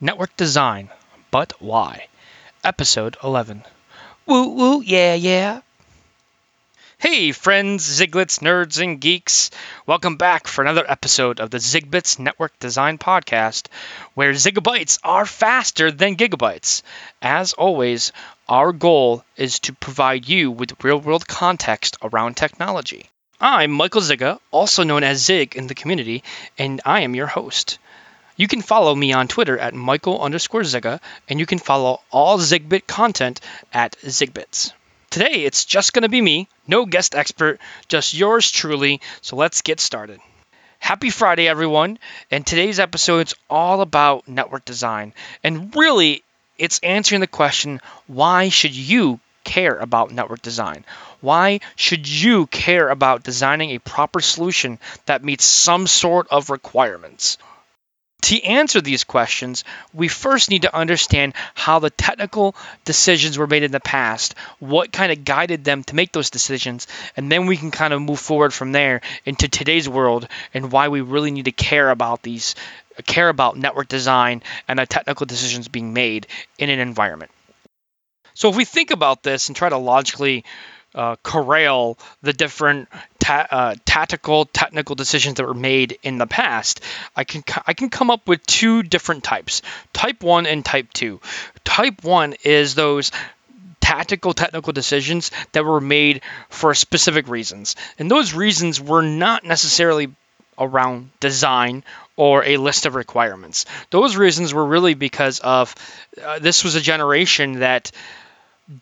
Network Design, But Why? Episode 11. Woo woo, yeah, yeah. Hey friends, Ziglets, nerds, and geeks. Welcome back for another episode of the ZigBits Network Design Podcast, where Zigabytes are faster than gigabytes. As always, our goal is to provide you with real-world context around technology. I'm Michael Ziga, also known as Zig in the community, and I am your host. You can follow me on Twitter at Michael_Ziga, and you can follow all ZigBit content at ZigBits. Today, it's just going to be me, no guest expert, just yours truly, so let's get started. Happy Friday, everyone, and today's episode's all about network design, and really, it's answering the question, why should you care about network design? Why should you care about designing a proper solution that meets some sort of requirements? To answer these questions, we first need to understand how the technical decisions were made in the past, what kind of guided them to make those decisions, and then we can kind of move forward from there into today's world and why we really need to care about network design and the technical decisions being made in an environment. So if we think about this and try to logically corral the different tactical, technical decisions that were made in the past, I can come up with two different types, type 1 and type 2. Type 1 is those tactical, technical decisions that were made for specific reasons. And those reasons were not necessarily around design or a list of requirements. Those reasons were really because of this was a generation that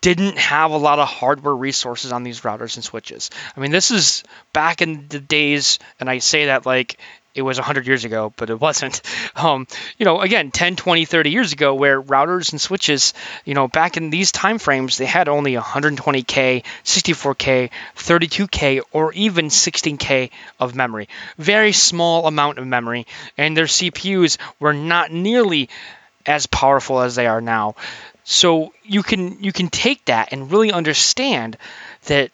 didn't have a lot of hardware resources on these routers and switches. I mean, this is back in the days, and I say that like it was 100 years ago, but it wasn't. Again, 10, 20, 30 years ago, where routers and switches, back in these time frames, they had only 120K, 64K, 32K, or even 16K of memory. Very small amount of memory, and their CPUs were not nearly as powerful as they are now. So you can take that and really understand that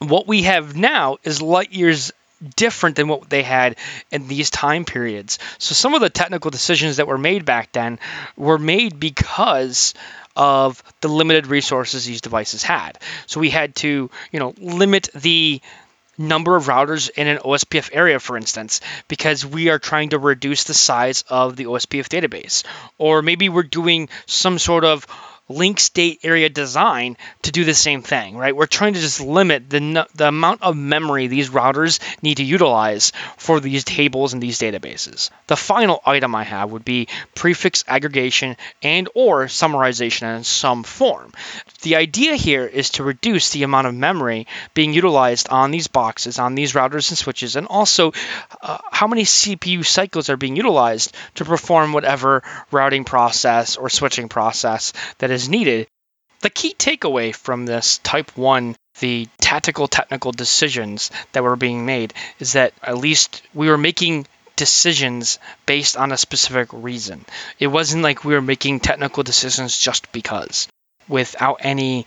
what we have now is light years different than what they had in these time periods. So some of the technical decisions that were made back then were made because of the limited resources these devices had. So we had to, limit the number of routers in an OSPF area, for instance, because we are trying to reduce the size of the OSPF database. Or maybe we're doing some sort of link state area design to do the same thing, right? We're trying to just limit the amount of memory these routers need to utilize for these tables and these databases. The final item I have would be prefix aggregation and or summarization in some form. The idea here is to reduce the amount of memory being utilized on these boxes, on these routers and switches, and also how many CPU cycles are being utilized to perform whatever routing process or switching process that is needed. The key takeaway from this type 1, the tactical technical decisions that were being made, is that at least we were making decisions based on a specific reason. It wasn't like we were making technical decisions just because, without any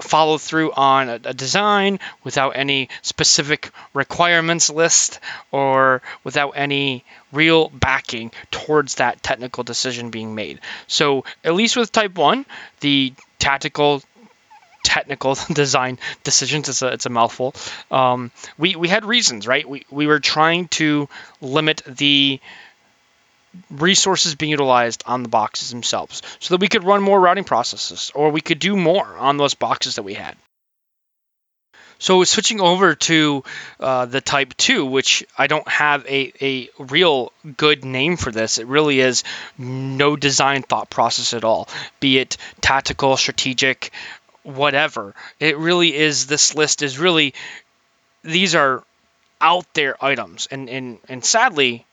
follow through on a design, without any specific requirements list, or without any real backing towards that technical decision being made. So at least with type 1, the tactical technical design decisions, it's a mouthful, we had reasons, right? We were trying to limit the resources being utilized on the boxes themselves so that we could run more routing processes, or we could do more on those boxes that we had. So switching over to the type 2, which I don't have a real good name for this. It really is no design thought process at all, be it tactical, strategic, whatever. It really is, this list is really, these are out there items. And sadly,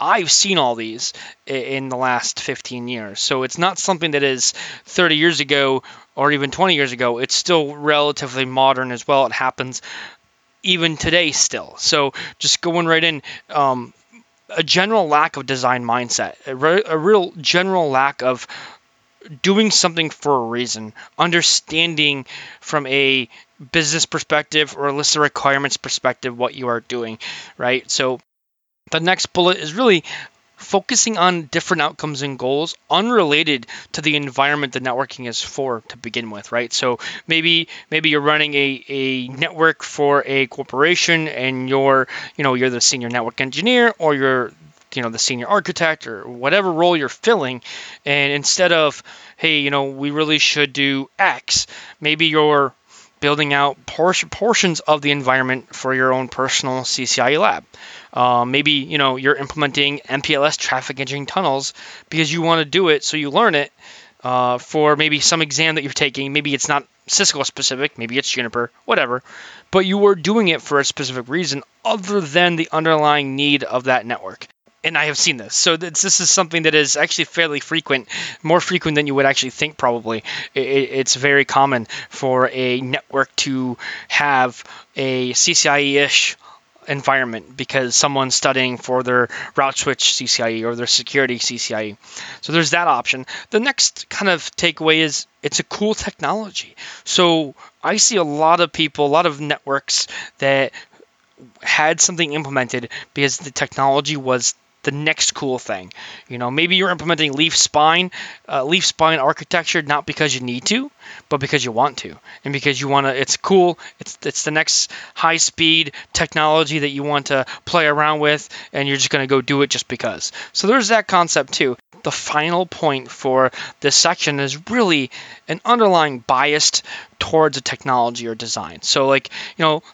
I've seen all these in the last 15 years. So it's not something that is 30 years ago or even 20 years ago. It's still relatively modern as well. It happens even today still. So just going right in, a general lack of design mindset, a real general lack of doing something for a reason, understanding from a business perspective or a list of requirements perspective what you are doing, right? So the next bullet is really focusing on different outcomes and goals unrelated to the environment the networking is for to begin with, right? So maybe you're running a network for a corporation and you're the senior network engineer, or you're the senior architect, or whatever role you're filling. And instead of, hey, we really should do X, maybe you're building out portions of the environment for your own personal CCIE lab. Maybe, you're implementing MPLS traffic engineering tunnels because you want to do it, so you learn it for maybe some exam that you're taking. Maybe it's not Cisco specific, maybe it's Juniper, whatever, but you are doing it for a specific reason other than the underlying need of that network. And I have seen this. So this is something that is actually fairly frequent, more frequent than you would actually think probably. It's very common for a network to have a CCIE-ish environment because someone's studying for their route switch CCIE or their security CCIE. So there's that option. The next kind of takeaway is it's a cool technology. So I see a lot of people, a lot of networks that had something implemented because the technology was the next cool thing. Maybe you're implementing leaf spine architecture, not because you need to, but because you want to, and because you want to. It's cool. It's the next high speed technology that you want to play around with, and you're just going to go do it just because. So there's that concept too. The final point for this section is really an underlying bias towards a technology or design. So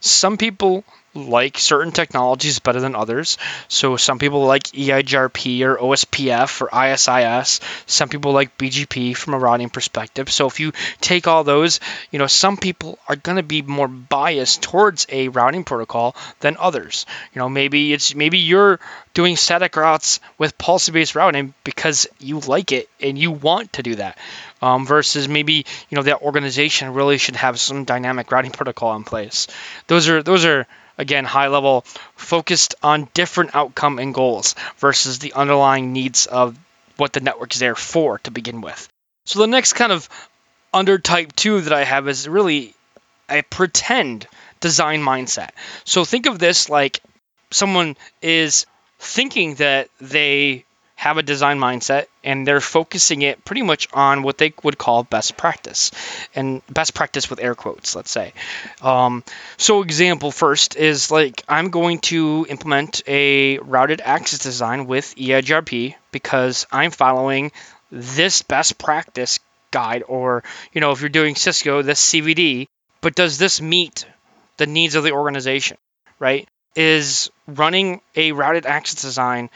some people like certain technologies better than others. So some people like EIGRP or OSPF or ISIS. Some people like BGP from a routing perspective. So if you take all those, some people are going to be more biased towards a routing protocol than others. Maybe you're doing static routes with policy-based routing because you like it and you want to do that. Versus maybe that organization really should have some dynamic routing protocol in place. Those are again high level, focused on different outcome and goals versus the underlying needs of what the network's there for to begin with. So the next kind of under type 2 that I have is really a pretend design mindset. So think of this like someone is thinking that they have a design mindset, and they're focusing it pretty much on what they would call best practice, and best practice with air quotes, let's say. So example first is I'm going to implement a routed access design with EIGRP because I'm following this best practice guide, or, if you're doing Cisco, this CVD, but does this meet the needs of the organization, right? Is running a routed access design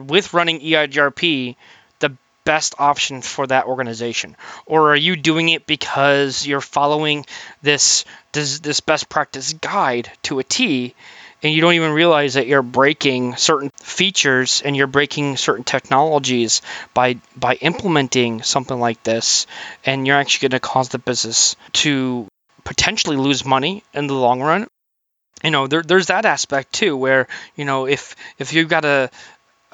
with running EIGRP, the best option for that organization? Or are you doing it because you're following this best practice guide to a T, and you don't even realize that you're breaking certain features and you're breaking certain technologies by implementing something like this, and you're actually going to cause the business to potentially lose money in the long run? There's that aspect too, where if you've got a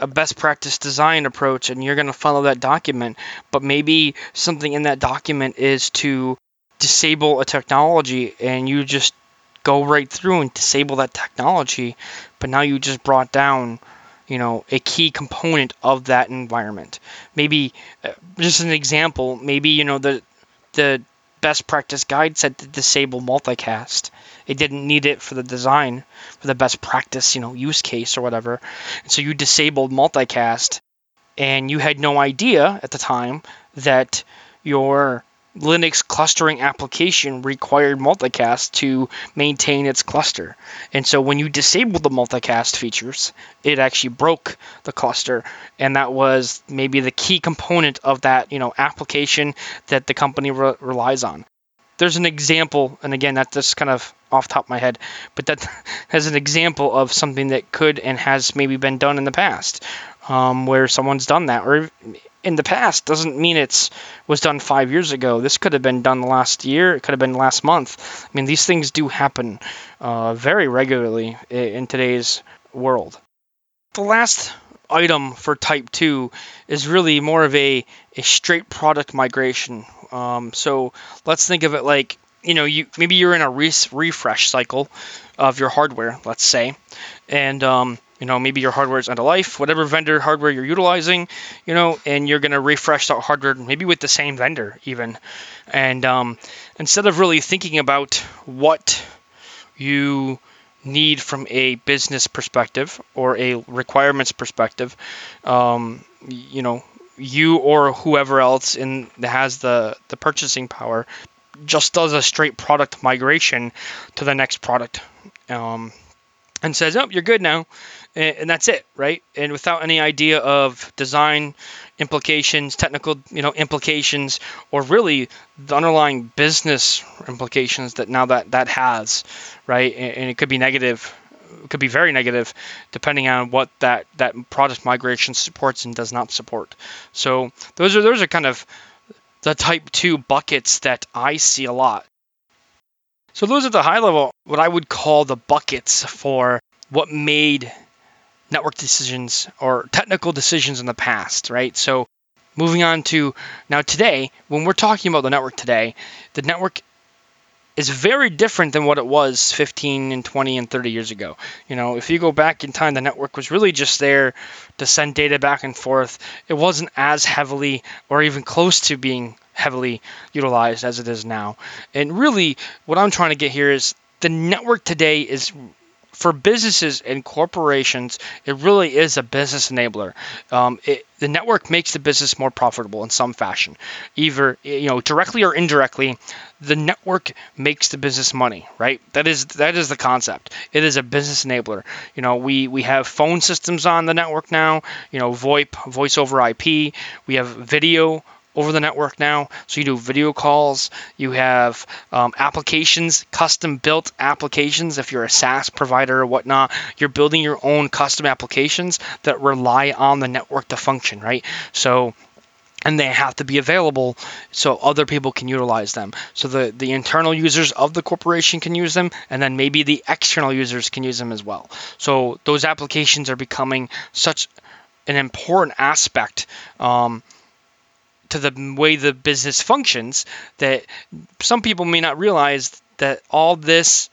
best practice design approach and you're going to follow that document, but maybe something in that document is to disable a technology, and you just go right through and disable that technology, but now you just brought down a key component of that environment. Maybe just an example, maybe the best practice guide said to disable multicast. It didn't need it for the design, for the best practice, use case or whatever. And so you disabled multicast, and you had no idea at the time that your Linux clustering application required multicast to maintain its cluster. And so when you disabled the multicast features, it actually broke the cluster. And that was maybe the key component of that, application that the company relies on. There's an example, and again, that's just kind of off the top of my head, but that as an example of something that could and has maybe been done in the past, where someone's done that, or in the past doesn't mean it was done 5 years ago. This could have been done last year. It could have been last month. I mean, these things do happen very regularly in today's world. The last item for type 2 is really more of a straight product migration. So let's think of it like, maybe you're in a refresh cycle of your hardware, let's say, and maybe your hardware is out of life, whatever vendor hardware you're utilizing, and you're going to refresh that hardware maybe with the same vendor even. And instead of really thinking about what you need from a business perspective or a requirements perspective, you or whoever else that has the purchasing power just does a straight product migration to the next product and says, oh, you're good now. And that's it, right? And without any idea of design implications, technical, implications, or really the underlying business implications that now that has, right? And it could be negative, it could be very negative, depending on what that product migration supports and does not support. So those are kind of the type 2 buckets that I see a lot. So those are the high level, what I would call the buckets for what made network decisions or technical decisions in the past, right? So moving on to now today, when we're talking about the network today, the network is very different than what it was 15 and 20 and 30 years ago. If you go back in time, the network was really just there to send data back and forth. It wasn't as heavily or even close to being heavily utilized as it is now. And really what I'm trying to get here is the network today is, for businesses and corporations, it really is a business enabler. The network makes the business more profitable in some fashion, either directly or indirectly. The network makes the business money, right? That is the concept. It is a business enabler. We have phone systems on the network now. VoIP, voice over IP. We have video over the network now, so you do video calls. You have applications, custom-built applications. If you're a SaaS provider or whatnot, you're building your own custom applications that rely on the network to function, right? And they have to be available so other people can utilize them. So the internal users of the corporation can use them, and then maybe the external users can use them as well. So those applications are becoming such an important aspect to the way the business functions, that some people may not realize that all these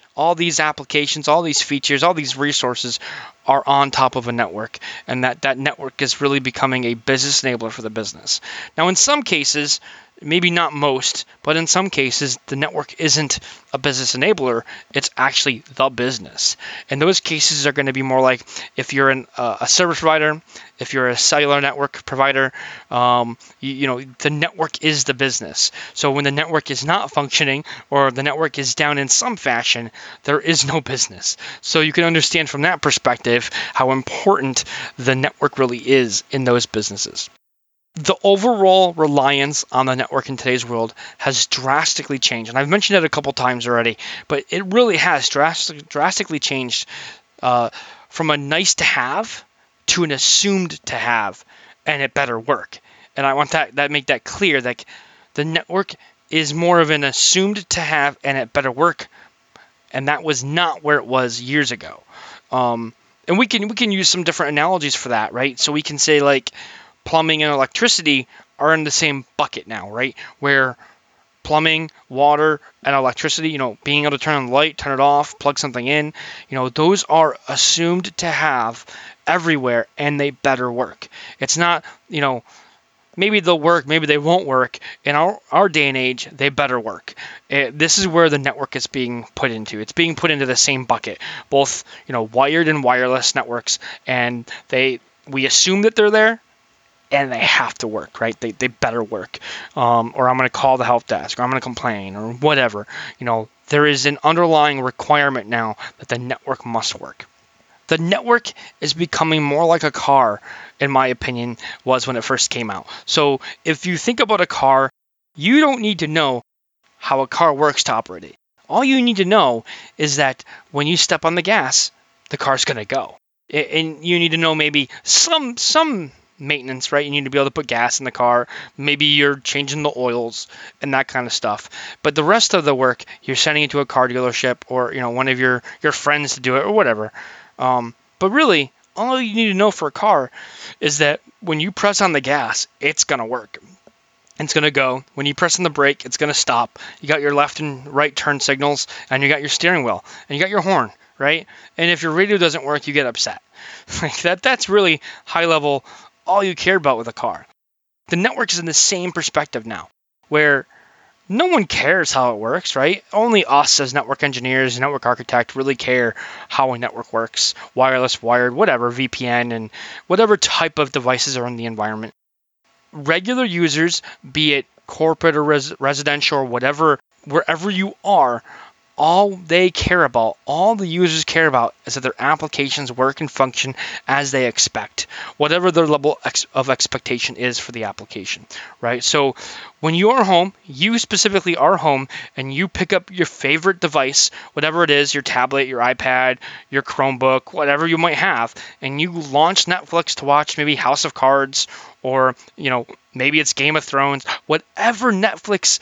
applications, all these features, all these resources are on top of a network, and that network is really becoming a business enabler for the business. Now, in some cases, maybe not most, but in some cases, the network isn't a business enabler. It's actually the business. And those cases are going to be more like if you're a service provider, if you're a cellular network provider, the network is the business. So when the network is not functioning or the network is down in some fashion, there is no business. So you can understand from that perspective how important the network really is in those businesses. The overall reliance on the network in today's world has drastically changed. And I've mentioned it a couple times already, but it really has drastically changed from a nice to have to an assumed to have, and it better work. And I want that make that clear, that the network is more of an assumed to have and it better work. And that was not where it was years ago. And we can use some different analogies for that, right? So we can say like, plumbing and electricity are in the same bucket now, right? Where plumbing, water, and electricity, being able to turn on the light, turn it off, plug something in, those are assumed to have everywhere, and they better work. It's not, maybe they'll work, maybe they won't work. In our day and age, they better work. This is where the network is being put into. It's being put into the same bucket, both, wired and wireless networks, and we assume that they're there, and they have to work, right? They better work, or I'm going to call the help desk, or I'm going to complain, or whatever. There is an underlying requirement now that the network must work. The network is becoming more like a car, in my opinion, was when it first came out. So if you think about a car, you don't need to know how a car works to operate it. All you need to know is that when you step on the gas, the car's going to go. And you need to know maybe some maintenance, right? You need to be able to put gas in the car. Maybe you're changing the oils and that kind of stuff. But the rest of the work, you're sending it to a car dealership or, one of your friends to do it or whatever. But really, all you need to know for a car is that when you press on the gas, it's going to work. It's going to go. When you press on the brake, it's going to stop. You got your left and right turn signals, and you got your steering wheel, and you got your horn, right? And if your radio doesn't work, you get upset. Like that's really high level, all you care about with a car. The network is in the same perspective now, where no one cares how it works, right? Only us as network engineers, network architect really care how a network works, wireless, wired, whatever, VPN, and whatever type of devices are in the environment. Regular users, be it corporate or residential or whatever, wherever you are, all they care about, all the users care about is that their applications work and function as they expect, whatever their level of expectation is for the application, right? So when you're home, you specifically are home, and you pick up your favorite device, whatever it is, your tablet, your iPad, your Chromebook, whatever you might have, and you launch Netflix to watch maybe House of Cards or, you know, maybe it's Game of Thrones, whatever Netflix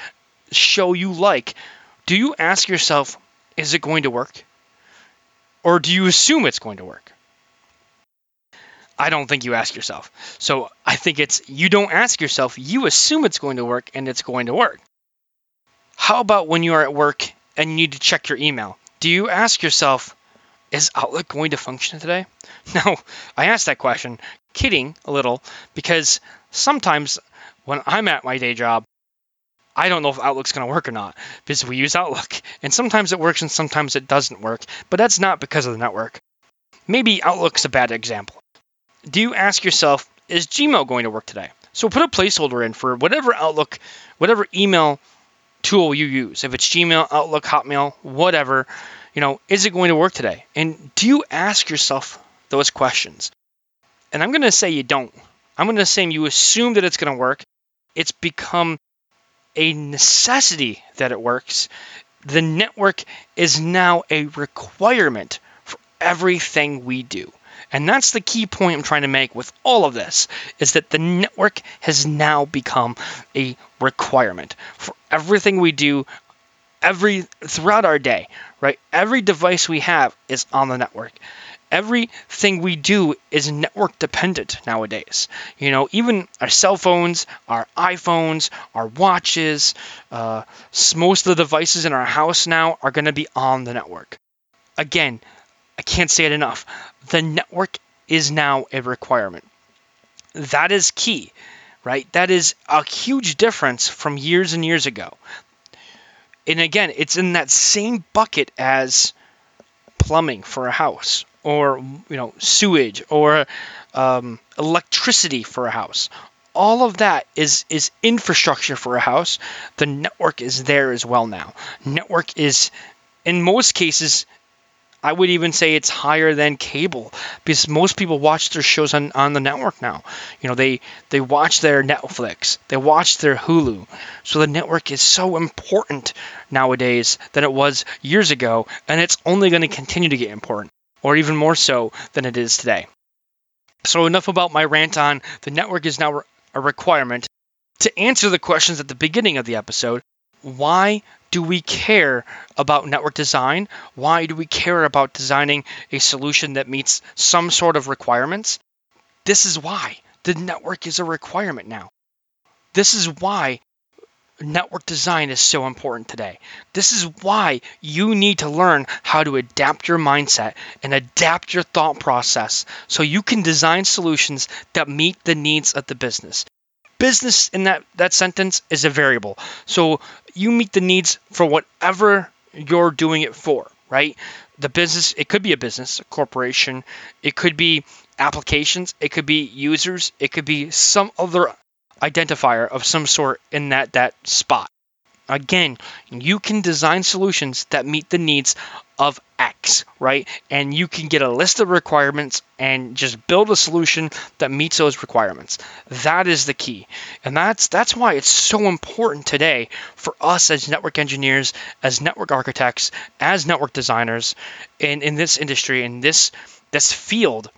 show you like. Do you ask yourself, is it going to work? Or do you assume it's going to work? I don't think you ask yourself. So I think it's you don't ask yourself, you assume it's going to work, and it's going to work. How about when you are at work and you need to check your email? Do you ask yourself, is Outlook going to function today? No, I asked that question, kidding a little, because sometimes when I'm at my day job, I don't know if Outlook's going to work or not because we use Outlook, and sometimes it works and sometimes it doesn't work, but that's not because of the network. Maybe Outlook's a bad example. Do you ask yourself, is Gmail going to work today? So put a placeholder in for whatever Outlook, whatever email tool you use. If it's Gmail, Outlook, Hotmail, whatever, you know, is it going to work today? And do you ask yourself those questions? And I'm going to say you don't. I'm going to say you assume that it's going to work. It's become a necessity that it works. The network is now a requirement for everything we do. And that's the key point I'm trying to make with all of this, is that the network has now become a requirement for everything we do throughout our day, right? Every device we have is on the network. Everything we do is network dependent nowadays. You know, even our cell phones, our iPhones, our watches, most of the devices in our house now are going to be on the network. Again, I can't say it enough. The network is now a requirement. That is key, right? That is a huge difference from years and years ago. And again, it's in that same bucket as plumbing for a house, or, you know, sewage, or electricity for a house. All of that is infrastructure for a house. The network is there as well now. Network is, in most cases, I would even say it's higher than cable, because most people watch their shows on the network now. You know, they watch their Netflix, they watch their Hulu. So the network is so important nowadays than it was years ago, and it's only going to continue to get important, or even more so than it is today. So enough about my rant on the network is now a requirement. To answer the questions at the beginning of the episode, why do we care about network design? Why do we care about designing a solution that meets some sort of requirements? This is why the network is a requirement now. This is why network design is so important today. This is why you need to learn how to adapt your mindset and adapt your thought process so you can design solutions that meet the needs of the business. Business in that sentence is a variable. So you meet the needs for whatever you're doing it for, right? The business, it could be a business, a corporation, it could be applications, it could be users, it could be some other identifier of some sort in that spot. Again, you can design solutions that meet the needs of X, right? And you can get a list of requirements and just build a solution that meets those requirements. That is the key. And that's why it's so important today for us as network engineers, as network architects, as network designers in this industry, in this field,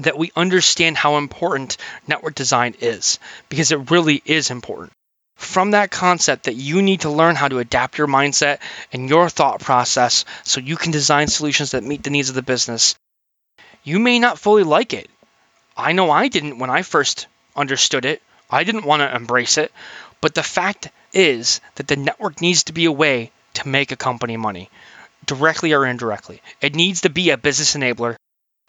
that we understand how important network design is, because it really is important. From that concept that you need to learn how to adapt your mindset and your thought process so you can design solutions that meet the needs of the business. You may not fully like it. I know I didn't when I first understood it. I didn't want to embrace it. But the fact is that the network needs to be a way to make a company money, directly or indirectly. It needs to be a business enabler.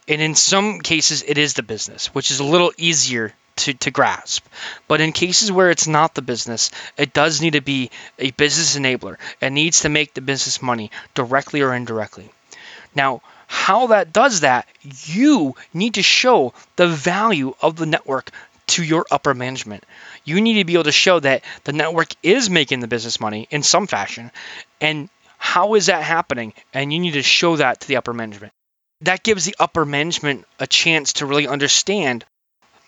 And in some cases, it is the business, which is a little easier to grasp. But in cases where it's not the business, it does need to be a business enabler. It needs to make the business money directly or indirectly. Now, how that does that, you need to show the value of the network to your upper management. You need to be able to show that the network is making the business money in some fashion. And how is that happening? And you need to show that to the upper management. That gives the upper management a chance to really understand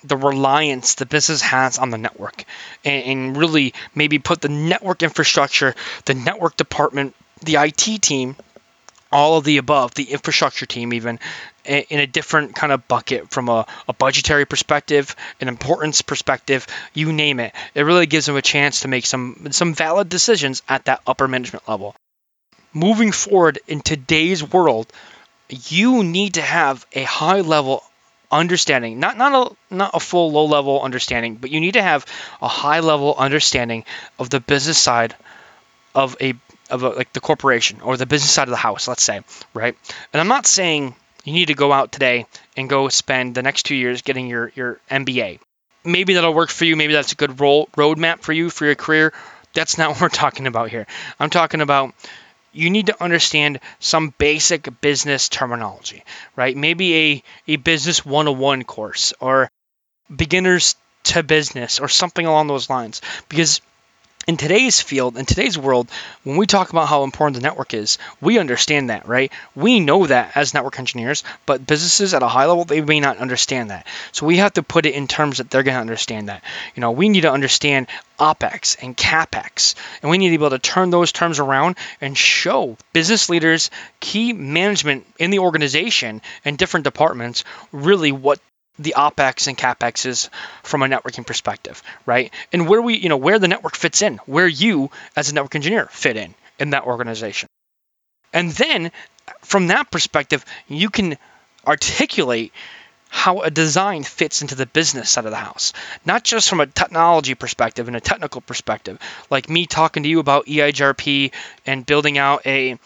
the reliance the business has on the network and really maybe put the network infrastructure, the network department, the IT team, all of the above, the infrastructure team even, in a different kind of bucket from a budgetary perspective, an importance perspective, you name it. It really gives them a chance to make some valid decisions at that upper management level. Moving forward in today's world, you need to have a high level understanding, not a full low level understanding, but you need to have a high level understanding of the business side of a like the corporation or the business side of the house, let's say, right? And I'm not saying you need to go out today and go spend the next 2 years getting your MBA. Maybe that'll work for you. Maybe that's a good roadmap for you for your career. That's not what we're talking about here. I'm talking about you need to understand some basic business terminology, right? Maybe a business 101 course or beginners to business or something along those lines. Because in today's field, in today's world, when we talk about how important the network is, we understand that, right? We know that as network engineers, but businesses at a high level, they may not understand that. So we have to put it in terms that they're going to understand that. You know, we need to understand OPEX and CAPEX. And we need to be able to turn those terms around and show business leaders, key management in the organization and different departments really what the OPEX and CAPEX is from a networking perspective, right? And where we, you know, where the network fits in, where you as a network engineer fit in that organization. And then from that perspective, you can articulate how a design fits into the business side of the house, not just from a technology perspective and a technical perspective, like me talking to you about EIGRP and building out a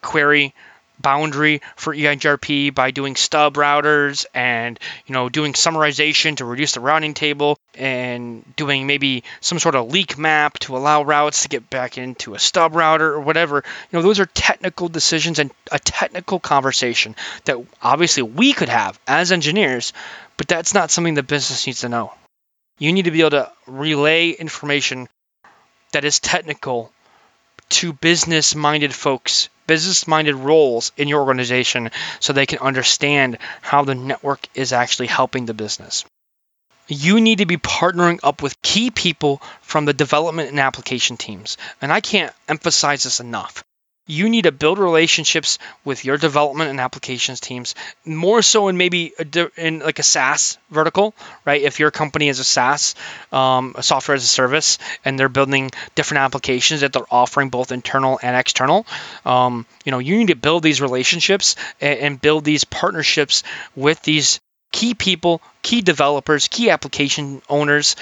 query boundary for EIGRP by doing stub routers and, you know, doing summarization to reduce the routing table and doing maybe some sort of leak map to allow routes to get back into a stub router or whatever. You know, those are technical decisions and a technical conversation that obviously we could have as engineers, but that's not something the business needs to know. You need to be able to relay information that is technical to business-minded folks, business-minded roles in your organization so they can understand how the network is actually helping the business. You need to be partnering up with key people from the development and application teams. And I can't emphasize this enough. You need to build relationships with your development and applications teams, more so in maybe in like a SaaS vertical, right? If your company is a SaaS, a software as a service, and they're building different applications that they're offering both internal and external, you know, you need to build these relationships and build these partnerships with these key people, key developers, key application owners,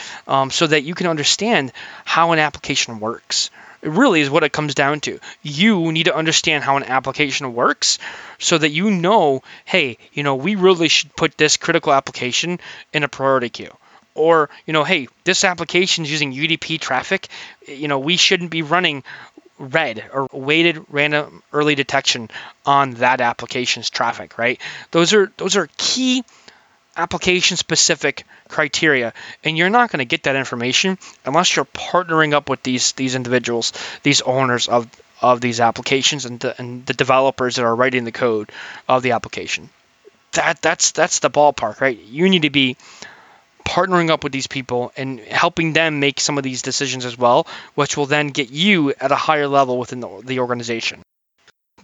so that you can understand how an application works. It really is what it comes down to. You need to understand how an application works so that you know, hey, you know, we really should put this critical application in a priority queue. Or, you know, hey, this application is using UDP traffic. You know, we shouldn't be running RED or weighted random early detection on that application's traffic, right? Those are key application-specific criteria, and you're not going to get that information unless you're partnering up with these individuals, these owners of these applications and the developers that are writing the code of the application. That's the ballpark, right? You need to be partnering up with these people and helping them make some of these decisions as well, which will then get you at a higher level within the organization.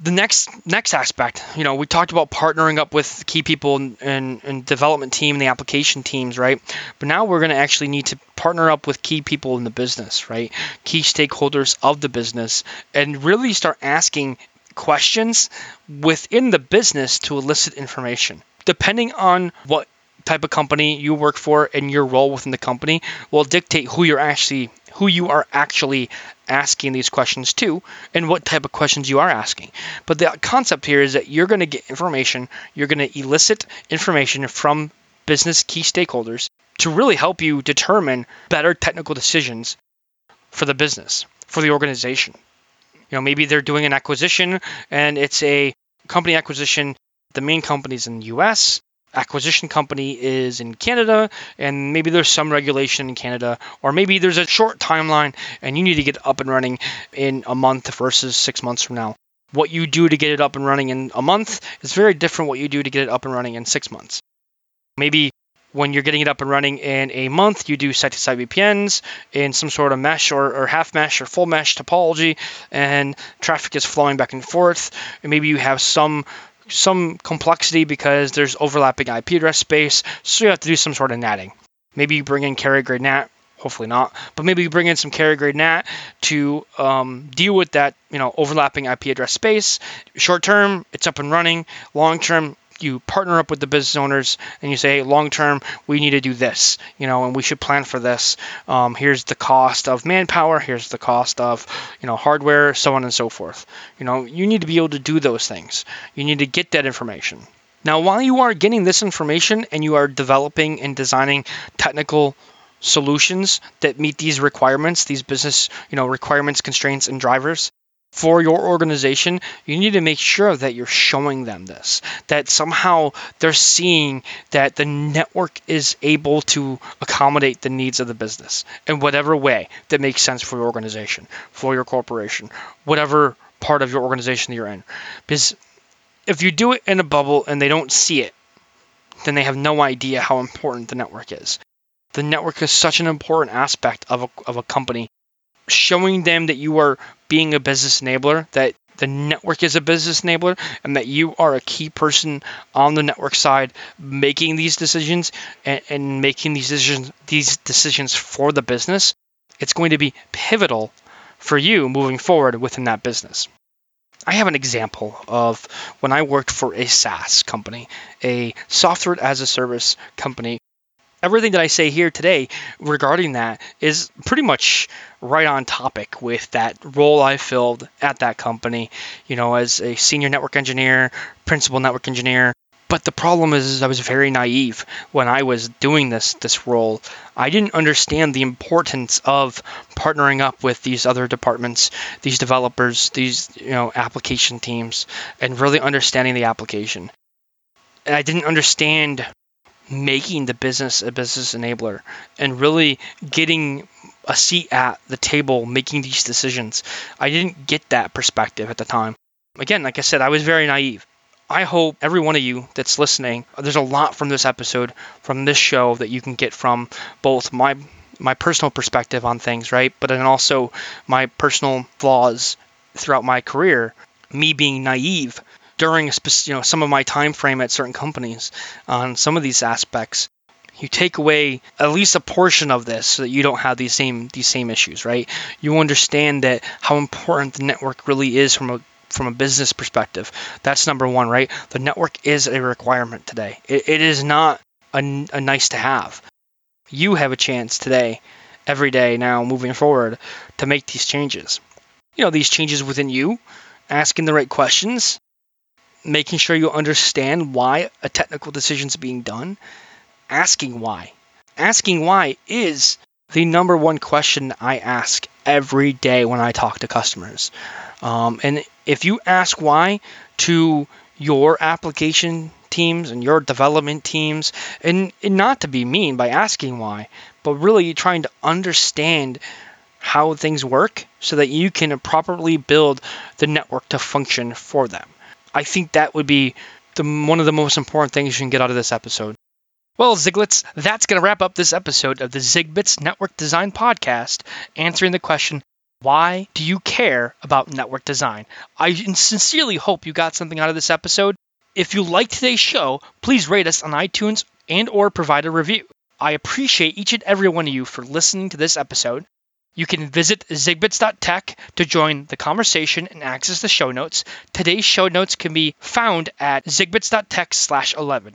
The next aspect, you know, we talked about partnering up with key people and development team and the application teams, right? But now we're going to actually need to partner up with key people in the business, right? Key stakeholders of the business, and really start asking questions within the business to elicit information. Depending on what type of company you work for and your role within the company will dictate who you are actually asking these questions to and what type of questions you are asking. But the concept here is that you're going to get information, you're going to elicit information from business key stakeholders to really help you determine better technical decisions for the business, for the organization. You know, maybe they're doing an acquisition and it's a company acquisition. The main company is in the US, acquisition company is in Canada, and maybe there's some regulation in Canada, or maybe there's a short timeline and you need to get up and running in a month versus 6 months from now. What you do to get it up and running in a month is very different what you do to get it up and running in 6 months. Maybe when you're getting it up and running in a month, you do site-to-site VPNs in some sort of mesh or half mesh or full mesh topology, and traffic is flowing back and forth. And maybe you have some complexity because there's overlapping IP address space, so you have to do some sort of NATing. Maybe you bring in carrier grade NAT, hopefully not, but maybe you bring in some carrier grade NAT to deal with that, you know, overlapping IP address space. Short term, it's up and running. Long term, you partner up with the business owners and you say, hey, long term, we need to do this, you know, and we should plan for this. Here's the cost of manpower. Here's the cost of, you know, hardware, so on and so forth. You know, you need to be able to do those things. You need to get that information. Now, while you are getting this information and you are developing and designing technical solutions that meet these requirements, these business, you know, requirements, constraints, and drivers, for your organization, you need to make sure that you're showing them this, that somehow they're seeing that the network is able to accommodate the needs of the business in whatever way that makes sense for your organization, for your corporation, whatever part of your organization that you're in. Because if you do it in a bubble and they don't see it, then they have no idea how important the network is. The network is such an important aspect of a company. Showing them that you are being a business enabler, that the network is a business enabler, and that you are a key person on the network side making these decisions and making these decisions for the business, it's going to be pivotal for you moving forward within that business. I have an example of when I worked for a SaaS company, a software as a service company. Everything that I say here today regarding that is pretty much right on topic with that role I filled at that company, you know, as a senior network engineer, principal network engineer. But the problem is I was very naive when I was doing this role. I didn't understand the importance of partnering up with these other departments, these developers, these, you know, application teams, and really understanding the application. And I didn't understand making the business a business enabler and really getting a seat at the table making these decisions. I didn't get that perspective at the time. Again, like I said, I was very naive. I hope every one of you that's listening, there's a lot from this episode, from this show that you can get from both my personal perspective on things, right? But then also my personal flaws throughout my career, me being naive during some of my time frame at certain companies on some of these aspects. You take away at least a portion of this so that you don't have these same issues, right? You understand that how important the network really is from a business perspective. That's number one, right? The network is a requirement today. It is not a nice to have. You have a chance today, every day now moving forward, to make these changes. You know, these changes within you, asking the right questions, making sure you understand why a technical decision is being done, asking why. Asking why is the number one question I ask every day when I talk to customers. And if you ask why to your application teams and your development teams, and not to be mean by asking why, but really trying to understand how things work so that you can properly build the network to function for them. I think that would be one of the most important things you can get out of this episode. Well, Ziglets, that's going to wrap up this episode of the ZigBits Network Design Podcast, answering the question, why do you care about network design? I sincerely hope you got something out of this episode. If you liked today's show, please rate us on iTunes and/or provide a review. I appreciate each and every one of you for listening to this episode. You can visit zigbits.tech to join the conversation and access the show notes. Today's show notes can be found at zigbits.tech/11.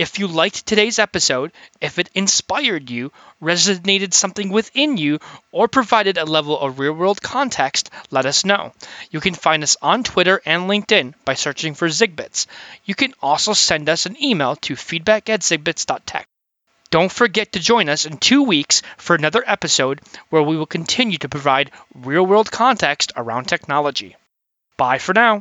If you liked today's episode, if it inspired you, resonated something within you, or provided a level of real-world context, let us know. You can find us on Twitter and LinkedIn by searching for Zigbits. You can also send us an email to feedback@zigbits.tech. Don't forget to join us in 2 weeks for another episode where we will continue to provide real-world context around technology. Bye for now.